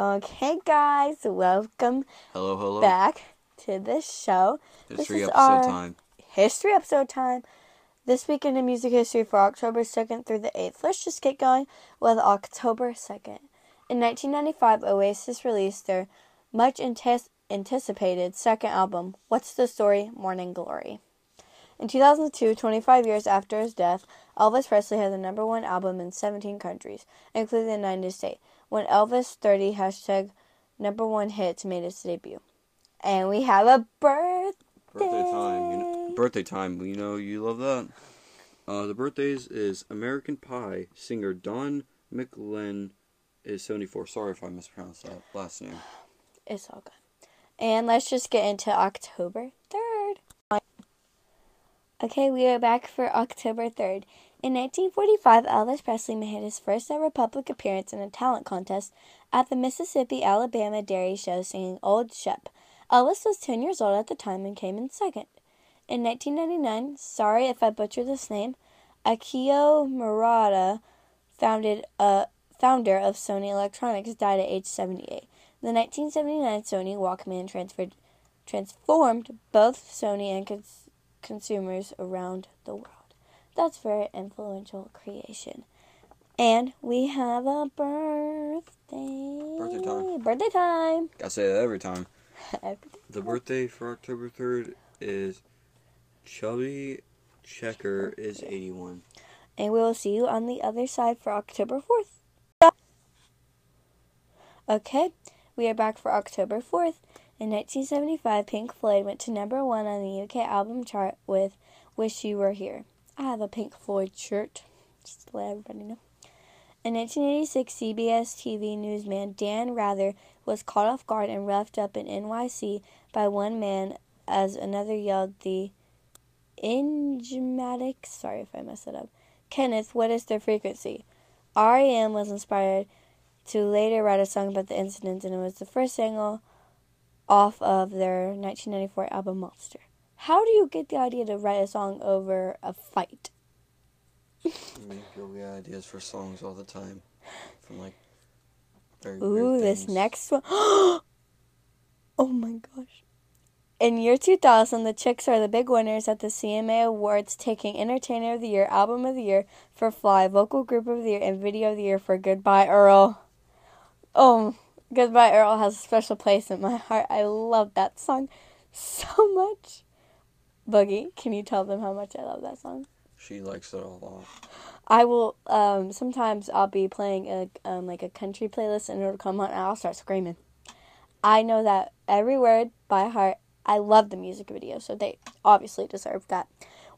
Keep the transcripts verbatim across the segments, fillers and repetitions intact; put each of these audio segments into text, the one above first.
Okay, guys, welcome hello, hello. back to the show. History this is episode our time. History episode time. This weekend in music history for October second through the eighth. Let's just get going with October second. In nineteen ninety-five, Oasis released their much ante- anticipated second album, What's the Story, Morning Glory. In two thousand two, twenty-five years after his death, Elvis Presley had the number one album in seventeen countries, including the United States. When Elvis thirty hashtag number one hits made its debut. And we have a birthday. Birthday time. You know, birthday time. We know you love that. Uh, the birthdays is American Pie singer Don McLean is seventy-four. Sorry if I mispronounced that last name. It's all good. And let's just get into October third. Okay, we are back for October third. In nineteen forty-five, Elvis Presley made his first ever public appearance in a talent contest at the Mississippi-Alabama Dairy Show singing Old Shep. Elvis was ten years old at the time and came in second. In nineteen ninety-nine, sorry if I butchered this name, Akio Morita, founded, uh, founder of Sony Electronics, died at age seventy-eight. The nineteen seventy-nine Sony Walkman transferred, transformed both Sony and cons- consumers around the world. That's very influential creation. And we have a birthday. Birthday time. Birthday time. I say that every time. every time. The birthday for October third is Chubby Checker is eighty-one. And we will see you on the other side for October fourth. Okay, we are back for October fourth. In nineteen seventy-five, Pink Floyd went to number one on the U K album chart with Wish You Were Here. I have a Pink Floyd shirt, just to let everybody know. In nineteen eighty-six, C B S T V newsman Dan Rather was caught off guard and roughed up in N Y C by one man as another yelled the enigmatic, sorry if I messed it up, Kenneth, what is their frequency? R E M was inspired to later write a song about the incident, and it was the first single off of their nineteen ninety-four album Monster. How do you get the idea to write a song over a fight? I mean, people get ideas for songs all the time. From, like, very Ooh, weird this things. Next one. Oh, my gosh. In year two thousand, the Chicks are the big winners at the C M A Awards, taking Entertainer of the Year, Album of the Year for Fly, Vocal Group of the Year, and Video of the Year for Goodbye Earl. Oh, Goodbye Earl has a special place in my heart. I love that song so much. Boogie, can you tell them how much I love that song? She likes it a lot. I will, um, sometimes I'll be playing a, um, like a country playlist and it'll come on and I'll start screaming. I know that every word by heart. I love the music video, so they obviously deserve that.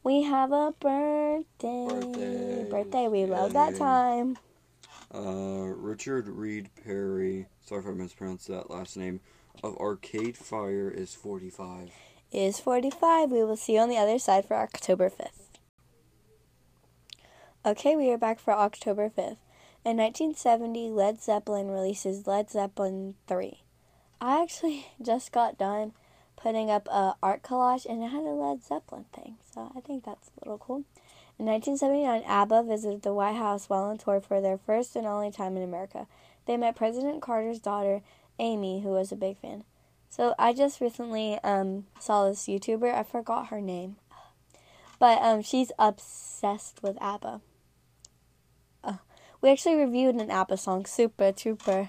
We have a birthday. Birthday. Birthday, we love that time. Uh, Richard Reed Parry, sorry if I mispronounced that last name, of Arcade Fire is forty-five. Is forty-five. We will see you on the other side for October fifth. Okay, we are back for October fifth. In nineteen seventy, Led Zeppelin releases Led Zeppelin three. I actually just got done putting up an art collage, and it had a Led Zeppelin thing, so I think that's a little cool. In nineteen seventy-nine, ABBA visited the White House while on tour for their first and only time in America. They met President Carter's daughter, Amy, who was a big fan. So, I just recently um, saw this YouTuber. I forgot her name. But um, she's obsessed with ABBA. Uh, we actually reviewed an ABBA song, Super Trooper.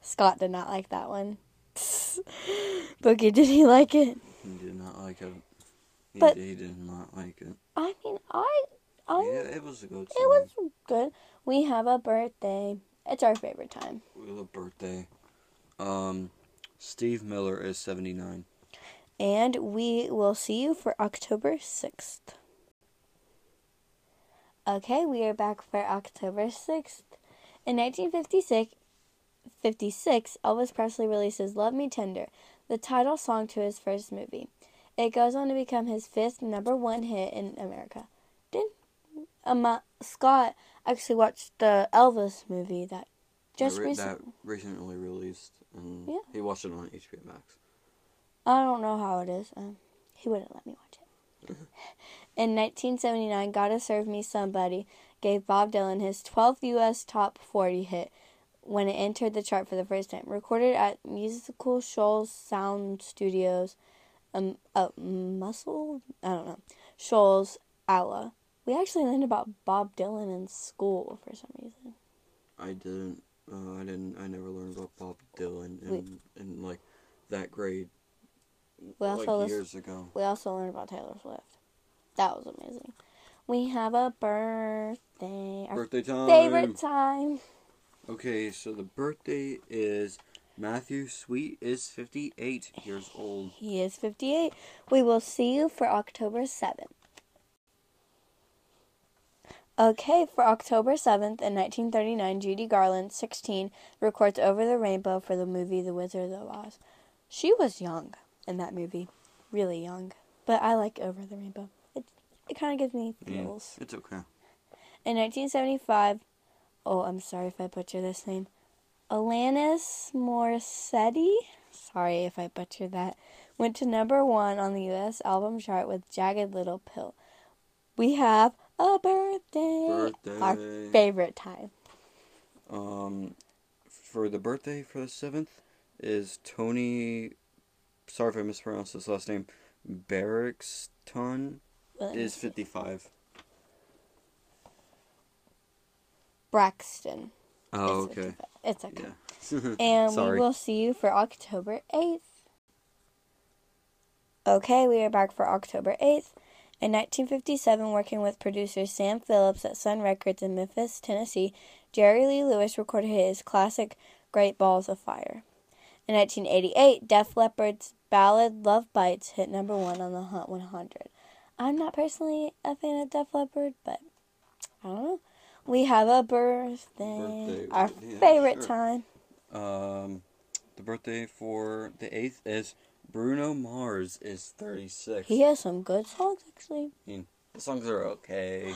Scott did not like that one. Boogie, did he like it? He did not like it. He, but, he did not like it. I mean, I... I yeah, it was a good song. It was good. We have a birthday. It's our favorite time. We have a birthday. Um... Steve Miller is seventy-nine. And we will see you for October sixth. Okay, we are back for October sixth. In nineteen fifty-six, Elvis Presley releases Love Me Tender, the title song to his first movie. It goes on to become his fifth number one hit in America. Didn't um, Scott actually watched the Elvis movie that just that re- recently? That recently released. And yeah. He watched it on H B O Max. I don't know how it is. Um, he wouldn't let me watch it. In nineteen seventy-nine, Gotta Serve Me Somebody gave Bob Dylan his twelfth U S top forty hit when it entered the chart for the first time. Recorded at Musical Shoals Sound Studios, um, uh, Muscle, I don't know, Shoals, Ala. We actually learned about Bob Dylan in school for some reason. I didn't. Uh, I didn't. I never learned about Bob Dylan in, we, in like that grade. We also like years listen, ago. We also learned about Taylor Swift. That was amazing. We have a birthday. Our birthday time. Favorite time. Okay, so the birthday is Matthew Sweet is fifty-eight years old. He is fifty-eight. We will see you for October seventh. Okay, for October seventh in nineteen thirty-nine, Judy Garland, sixteen, records Over the Rainbow for the movie The Wizard of Oz. She was young in that movie. Really young. But I like Over the Rainbow. It, it kind of gives me feels. Yeah, it's okay. In nineteen seventy-five... Oh, I'm sorry if I butcher this name. Alanis Morissette? Sorry if I butchered that. Went to number one on the U S album chart with Jagged Little Pill. We have a birthday. Birthday. Our favorite time. Um, for the birthday for the seventh is Tony... Sorry if I mispronounced his last name. Braxton well, is fifty-five. See. Braxton. Oh, it's okay. It's okay. Yeah. And we will see you for October eighth. Okay, we are back for October eighth. In nineteen fifty-seven, working with producer Sam Phillips at Sun Records in Memphis, Tennessee, Jerry Lee Lewis recorded his classic Great Balls of Fire. In nineteen eighty-eight, Def Leppard's ballad Love Bites hit number one on the Hot one hundred. I'm not personally a fan of Def Leppard, but I don't know. We have a birthday, birthday. Our yeah, favorite sure. time. Um, the birthday for the eighth is Bruno Mars is thirty-six. He has some good songs, actually. I mean, the songs are okay.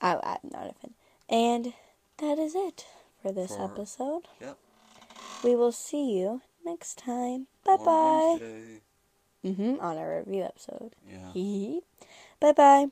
I, I'm not a fan. And that is it for this for, episode. Yep. We will see you next time. Bye-bye. On Wednesday. Mm-hmm, on our review episode. Yeah. Bye-bye.